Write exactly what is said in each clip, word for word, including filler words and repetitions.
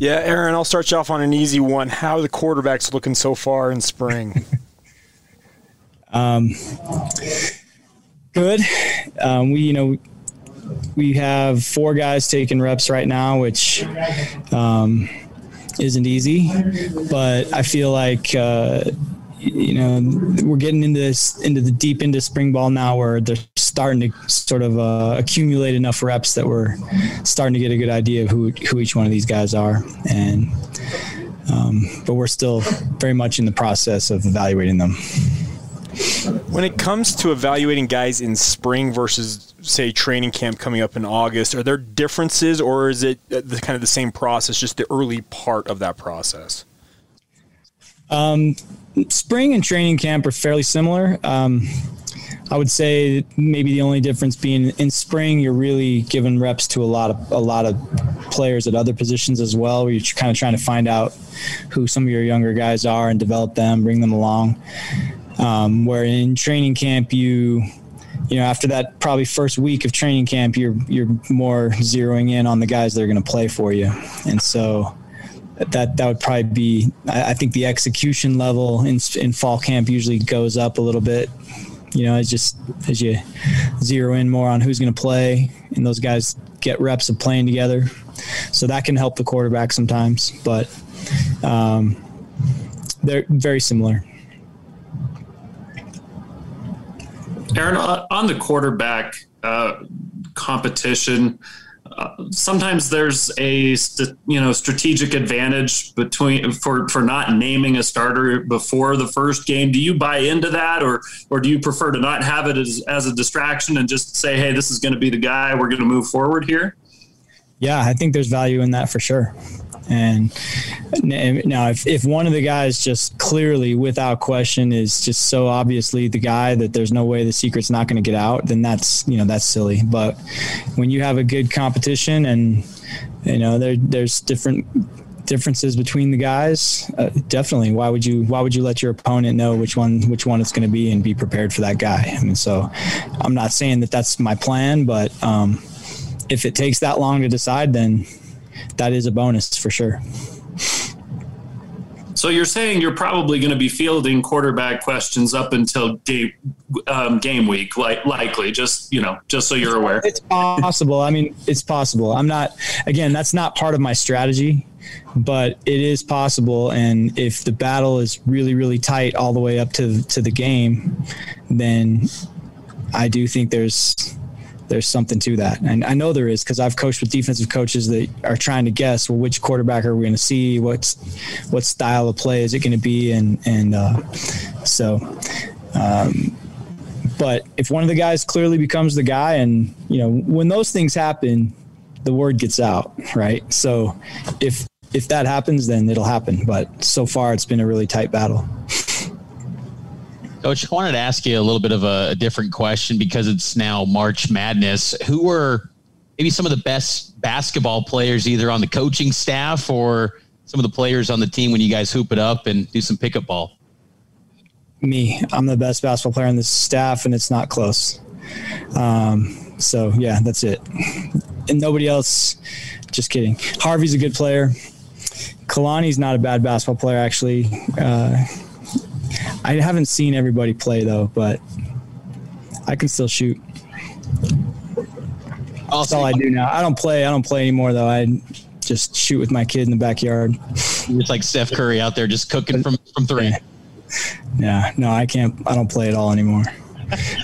Yeah, Aaron, I'll start you off on an easy one. How are the quarterbacks looking so far in spring? um, good. Um, we, you know, we have four guys taking reps right now, which um, isn't easy. But I feel like, uh, you know, we're getting into this, into the deep into spring ball now where they're starting to sort of uh, accumulate enough reps that we're starting to get a good idea of who, who each one of these guys are. And, um, but we're still very much in the process of evaluating them. When it comes to evaluating guys in spring versus, say, training camp coming up in August, are there differences, or is it the, kind of the same process, just the early part of that process? Um, spring and training camp are fairly similar. Um, I would say maybe the only difference being in spring, you're really giving reps to a lot of, a lot of players at other positions as well, where you're kind of trying to find out who some of your younger guys are and develop them, bring them along. Um, where in training camp, you, you know, after that probably first week of training camp, you're, you're more zeroing in on the guys that are going to play for you. And so that, that would probably be, I, I think the execution level in, in fall camp usually goes up a little bit. You know, it's just, as you zero in more on who's going to play and those guys get reps of playing together. So that can help the quarterback sometimes, but um, they're very similar. Aaron, on the quarterback uh, competition, uh, sometimes there's a st- you know strategic advantage between for, for not naming a starter before the first game. Do you buy into that, or or do you prefer to not have it as, as a distraction and just say, hey, this is going to be the guy, we're going to move forward here? Yeah, I think there's value in that for sure. And now if, if one of the guys just clearly without question is just so obviously the guy that there's no way the secret's not going to get out, then that's, you know, that's silly. But when you have a good competition and, you know, there, there's different differences between the guys, uh, definitely. Why would you, why would you let your opponent know which one, which one it's going to be and be prepared for that guy? I mean, so I'm not saying that that's my plan, but um, if it takes that long to decide, then that is a bonus for sure. So you're saying you're probably going to be fielding quarterback questions up until game, um, game week, like likely just, you know, just so you're aware. It's possible. I mean, it's possible. I'm not, again, that's not part of my strategy, but it is possible. And if the battle is really, really tight all the way up to, to the game, then I do think there's, there's something to that. And I know there is, because I've coached with defensive coaches that are trying to guess, well, which quarterback are we going to see? What's, what style of play is it going to be? And, and, uh, so, um, but if one of the guys clearly becomes the guy, and, you know, when those things happen, the word gets out, right? So if, if that happens, then it'll happen. But so far it's been a really tight battle. Coach, I wanted to ask you a little bit of a, a different question, because it's now March Madness. Who were maybe some of the best basketball players, either on the coaching staff or some of the players on the team, when you guys hoop it up and do some pickup ball? Me. I'm the best basketball player on the staff, and it's not close. Um, so, yeah, that's it. And nobody else, just kidding. Harvey's a good player. Kalani's not a bad basketball player, actually. Uh I haven't seen everybody play, though, but I can still shoot. That's all I do now. I don't play. I don't play anymore, though. I just shoot with my kid in the backyard. It's like Steph Curry out there just cooking from, from three. Yeah. yeah. No, I can't. I don't play at all anymore.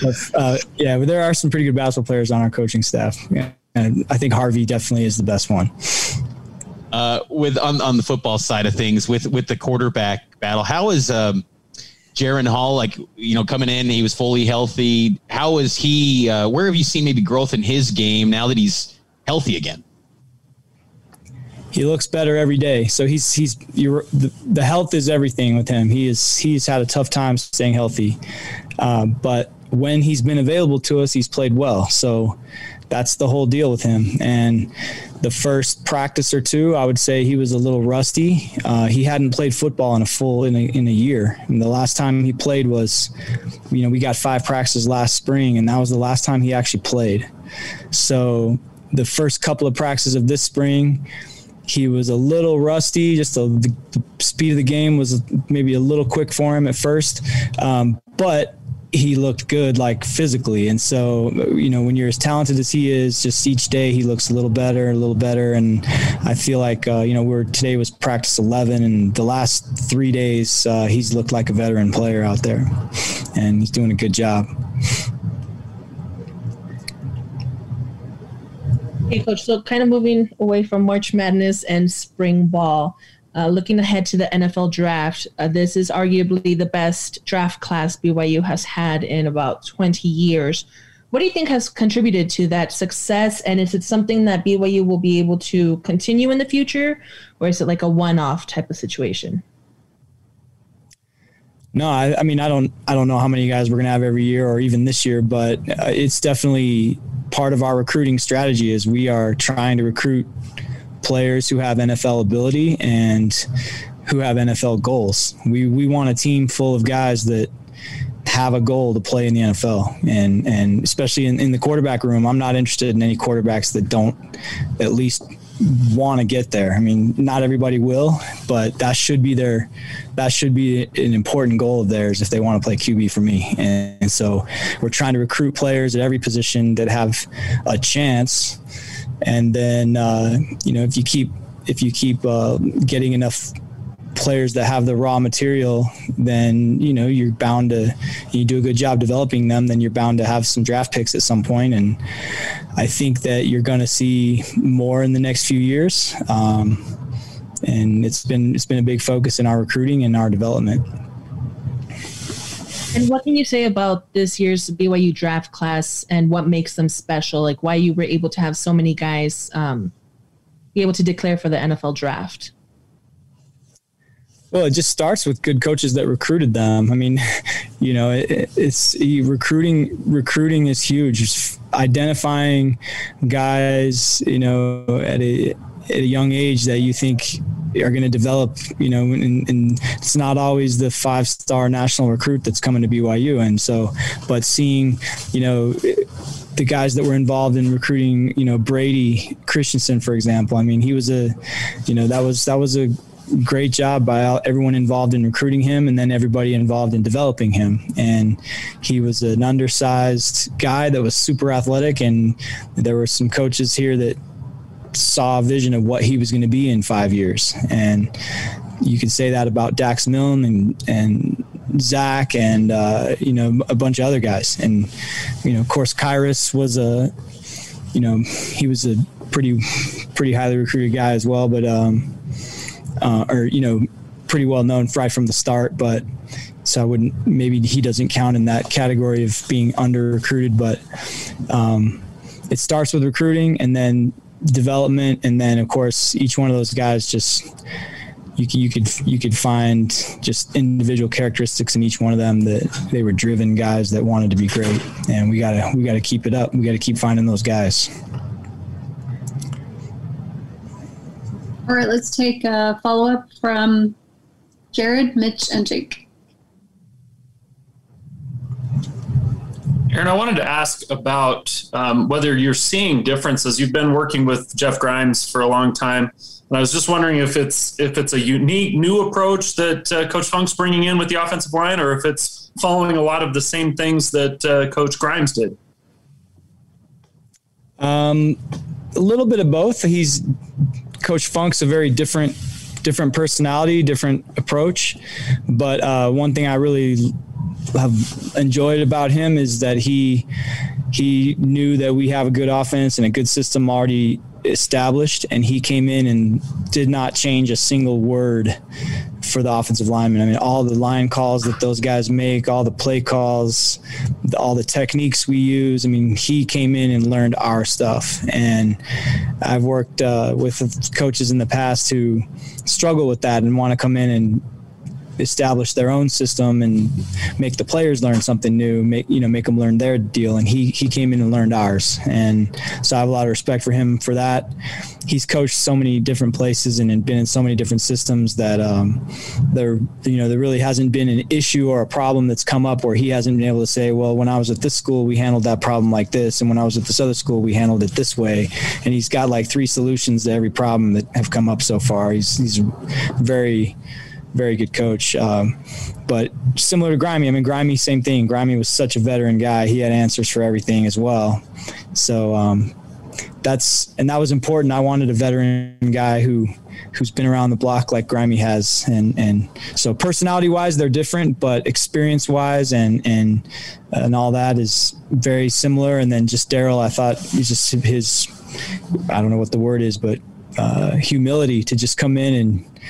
but, uh, yeah, but there are some pretty good basketball players on our coaching staff. Yeah. And I think Harvey definitely is the best one. Uh, with on, on the football side of things, with, with the quarterback battle, how is um, – Jaren Hall, like, you know, coming in, he was fully healthy. How is he, uh, where have you seen maybe growth in his game now that he's healthy again? He looks better every day. So he's, he's, you're, the, the health is everything with him. He is, he's had a tough time staying healthy. Uh, but when he's been available to us, he's played well. So that's the whole deal with him. And the first practice or two, I would say he was a little rusty. Uh, he hadn't played football in a full in a, in a year. And the last time he played was, you know, we got five practices last spring, and that was the last time he actually played. So the first couple of practices of this spring, He was a little rusty. Just a, the, the speed of the game was maybe a little quick for him at first, um, but he looked good, like physically. And so, you know, when you're as talented as he is, just each day he looks a little better, a little better. And I feel like, uh, you know, we're today was practice eleven, and the last three days uh, he's looked like a veteran player out there, and he's doing a good job. Hey, Coach, so kind of moving away from March Madness and spring ball, uh, looking ahead to the N F L draft, uh, this is arguably the best draft class B Y U has had in about twenty years. What do you think has contributed to that success, and is it something that B Y U will be able to continue in the future, or is it like a one-off type of situation? No, I, I mean, I don't I don't know how many guys we're going to have every year or even this year, but uh, it's definitely part of our recruiting strategy. Is we are trying to recruit players who have N F L ability and who have N F L goals. We we want a team full of guys that have a goal to play in the N F L, and, and especially in, in the quarterback room. I'm not interested in any quarterbacks that don't at least – want to get there. I mean, not everybody will, but that should be their, that should be an important goal of theirs if they want to play Q B for me. And, and so we're trying to recruit players at every position that have a chance. And then, uh, you know, if you keep, if you keep uh, getting enough players that have the raw material, then, you know, you're bound to, you do a good job developing them, then you're bound to have some draft picks at some point. And I think that you're going to see more in the next few years. Um, and it's been, it's been a big focus in our recruiting and our development. And what can you say about this year's B Y U draft class and what makes them special? Like why you were able to have so many guys um, be able to declare for the N F L draft? Well, it just starts with good coaches that recruited them. I mean, you know, it, it's recruiting. Recruiting is huge. It's identifying guys, you know, at a at a young age that you think are going to develop, you know, and, and it's not always the five-star national recruit that's coming to B Y U. And so, but seeing, you know, the guys that were involved in recruiting, you know, Brady Christensen, for example. I mean, he was a, you know, that was that was a. great job by everyone involved in recruiting him, and then everybody involved in developing him. And he was an undersized guy that was super athletic, and there were some coaches here that saw a vision of what he was going to be in five years. And you can say that about Dax Milne and, and Zach and, uh, you know, a bunch of other guys. And, you know, of course, Kyrus was a, you know, he was a pretty, pretty highly recruited guy as well. But, um, Uh, or, you know, pretty well known right from the start, but so I wouldn't, maybe he doesn't count in that category of being under recruited, but um, it starts with recruiting and then development. And then of course, each one of those guys, just, you, you could, you could find just individual characteristics in each one of them that they were driven guys that wanted to be great. And we gotta, we gotta keep it up. We gotta keep finding those guys. All right, let's take a follow-up from Jared, Mitch, and Jake. Aaron, I wanted to ask about um, whether you're seeing differences. You've been working with Jeff Grimes for a long time, and I was just wondering if it's if it's a unique new approach that uh, Coach Funk's bringing in with the offensive line, or if it's following a lot of the same things that uh, Coach Grimes did. Um, a little bit of both. He's Coach Funk's a very different, different personality, different approach. But uh, one thing I really have enjoyed about him is that he, he knew that we have a good offense and a good system already established. And he came in and did not change a single word for the offensive linemen. I mean, all the line calls that those guys make, all the play calls, the, all the techniques we use. I mean, he came in and learned our stuff. And I've worked uh, with coaches in the past who struggle with that and want to come in and establish their own system and make the players learn something new, make, you know, make them learn their deal. And he, he came in and learned ours. And so I have a lot of respect for him for that. He's coached so many different places and been in so many different systems that um, there, you know, there really hasn't been an issue or a problem that's come up where he hasn't been able to say, well, when I was at this school, we handled that problem like this. And when I was at this other school, we handled it this way. And he's got like three solutions to every problem that have come up so far. He's, he's very, very good coach. Um, but similar to Grimey, I mean, Grimey, same thing. Grimey was such a veteran guy. He had answers for everything as well. So um, that's, and that was important. I wanted a veteran guy who, who's been around the block like Grimey has. And, and so personality wise, they're different, but experience wise and, and, and all that is very similar. And then just Daryl, I thought he's just his, I don't know what the word is, but uh, humility to just come in and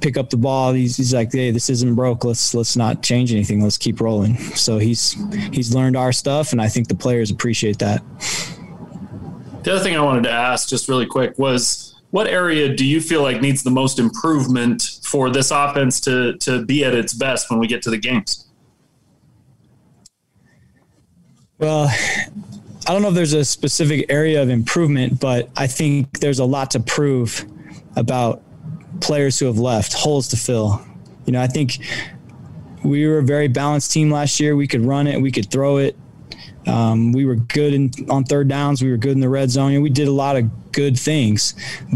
pick up the ball. He's, he's like, hey, this isn't broke. Let's, let's not change anything. Let's keep rolling. So he's, he's learned our stuff. And I think the players appreciate that. The other thing I wanted to ask just really quick was, what area do you feel like needs the most improvement for this offense to, to be at its best when we get to the games? Well, I don't know if there's a specific area of improvement, but I think there's a lot to prove about players who have left, holes to fill. You know, I think we were a very balanced team last year. We could run it. We could throw it. Um, we were good in, on third downs. We were good in the red zone. You know, we did a lot of good things,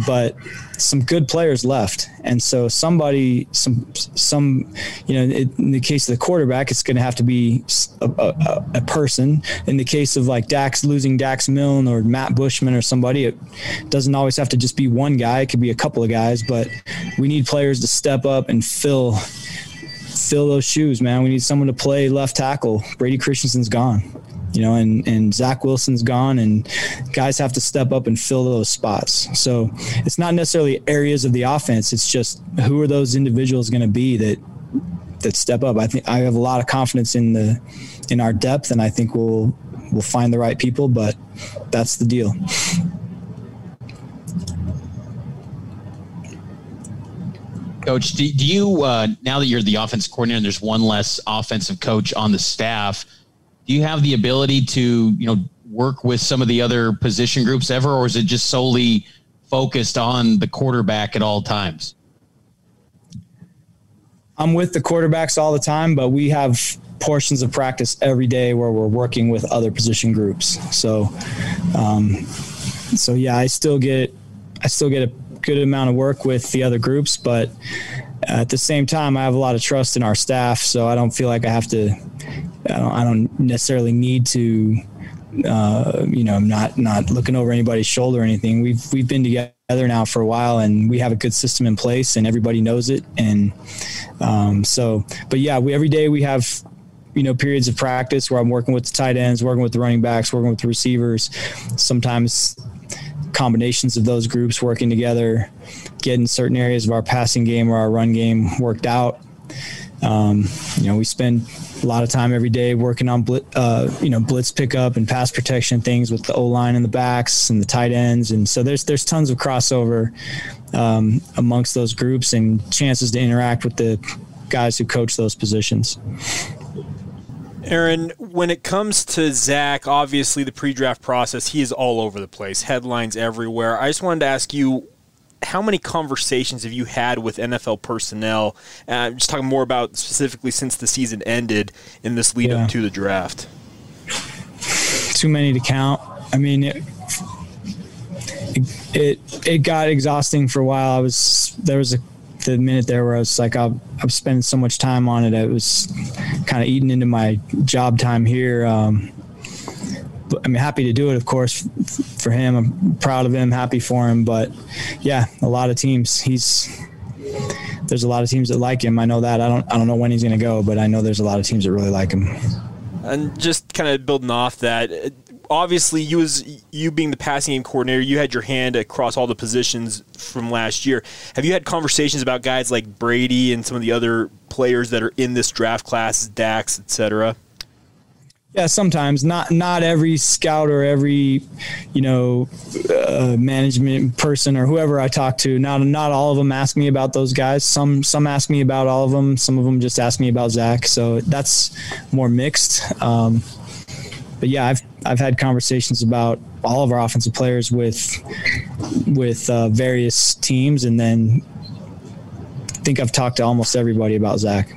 but some good players left. And so somebody, some, some, you know, it, in the case of the quarterback, it's going to have to be a, a, a person. In the case of like Dax, losing Dax Milne or Matt Bushman or somebody, it doesn't always have to just be one guy. It could be a couple of guys, but we need players to step up and fill fill those shoes, man. We need someone to play left tackle. Brady Christensen's gone. You know, and, and Zach Wilson's gone, and guys have to step up and fill those spots. So it's not necessarily areas of the offense. It's just who are those individuals going to be that that step up. I think I have a lot of confidence in the in our depth, and I think we'll we'll find the right people. But that's the deal. Coach, do, do you uh, now that you're the offense coordinator, and there's one less offensive coach on the staff, do you have the ability to, you know, work with some of the other position groups ever, or is it just solely focused on the quarterback at all times? I'm with the quarterbacks all the time, but we have portions of practice every day where we're working with other position groups. So, um, so yeah, I still get, I still get a good amount of work with the other groups, but at the same time, I have a lot of trust in our staff, so I don't feel like I have to. I don't, I don't necessarily need to, uh, you know, I'm not, not looking over anybody's shoulder or anything. We've, we've been together now for a while, and we have a good system in place, and everybody knows it. And um, so, but yeah, we, every day we have, you know, periods of practice where I'm working with the tight ends, working with the running backs, working with the receivers, sometimes combinations of those groups working together, getting certain areas of our passing game or our run game worked out. Um, you know, we spend a lot of time every day working on, blit, uh, you know, blitz pickup and pass protection things with the O-line and the backs and the tight ends. And so there's, there's tons of crossover um, amongst those groups and chances to interact with the guys who coach those positions. Aaron, when it comes to Zach, obviously the pre-draft process, he is all over the place, headlines everywhere. I just wanted to ask you, how many conversations have you had with N F L personnel? Uh, just talking more about specifically since the season ended in this lead yeah. up to the draft. Too many to count. I mean, it, it, it got exhausting for a while. I was, there was a, the minute there where I was like, I'm, I'm spending so much time on it. It was kind of eating into my job time here. Um, I'm happy to do it, of course, for him. I'm proud of him, happy for him. But, yeah, a lot of teams. He's there's a lot of teams that like him. I know that. I don't I don't know when he's going to go, but I know there's a lot of teams that really like him. And just kind of building off that, obviously you as you being the passing game coordinator, you had your hand across all the positions from last year. Have you had conversations about guys like Brady and some of the other players that are in this draft class, Dax, et cetera? Yeah, sometimes not not every scout or every, you know, uh, management person or whoever I talk to. Not not all of them ask me about those guys. Some some ask me about all of them. Some of them just ask me about Zach. So that's more mixed. Um, but yeah, I've I've had conversations about all of our offensive players with with uh, various teams, and then I think I've talked to almost everybody about Zach.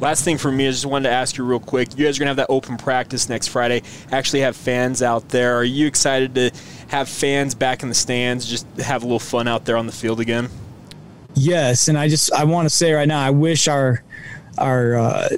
Last thing for me, I just wanted to ask you real quick. You guys are going to have that open practice next Friday. Actually have fans out there. Are you excited to have fans back in the stands, just have a little fun out there on the field again? Yes, and I just I want to say right now, I wish our our uh,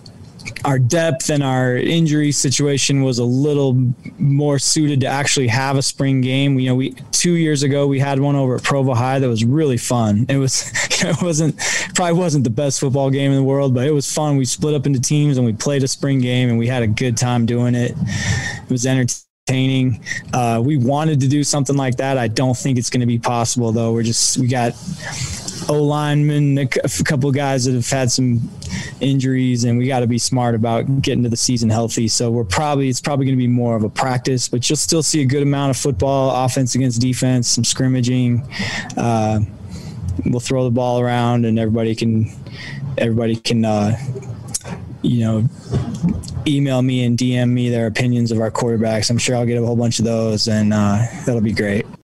our depth and our injury situation was a little more suited to actually have a spring game. You know, we two years ago we had one over at Provo High that was really fun. It was it wasn't probably wasn't the best football game in the world, but it was fun. We split up into teams and we played a spring game and we had a good time doing it. It was entertaining. Uh, we wanted to do something like that. I don't think it's going to be possible though. We're just we got O-linemen, a couple of guys that have had some injuries, and we got to be smart about getting to the season healthy. So we're probably, it's probably going to be more of a practice, but you'll still see a good amount of football, offense against defense, some scrimmaging. Uh, we'll throw the ball around and everybody can, everybody can, uh, you know, email me and D M me their opinions of our quarterbacks. I'm sure I'll get a whole bunch of those and uh, that'll be great.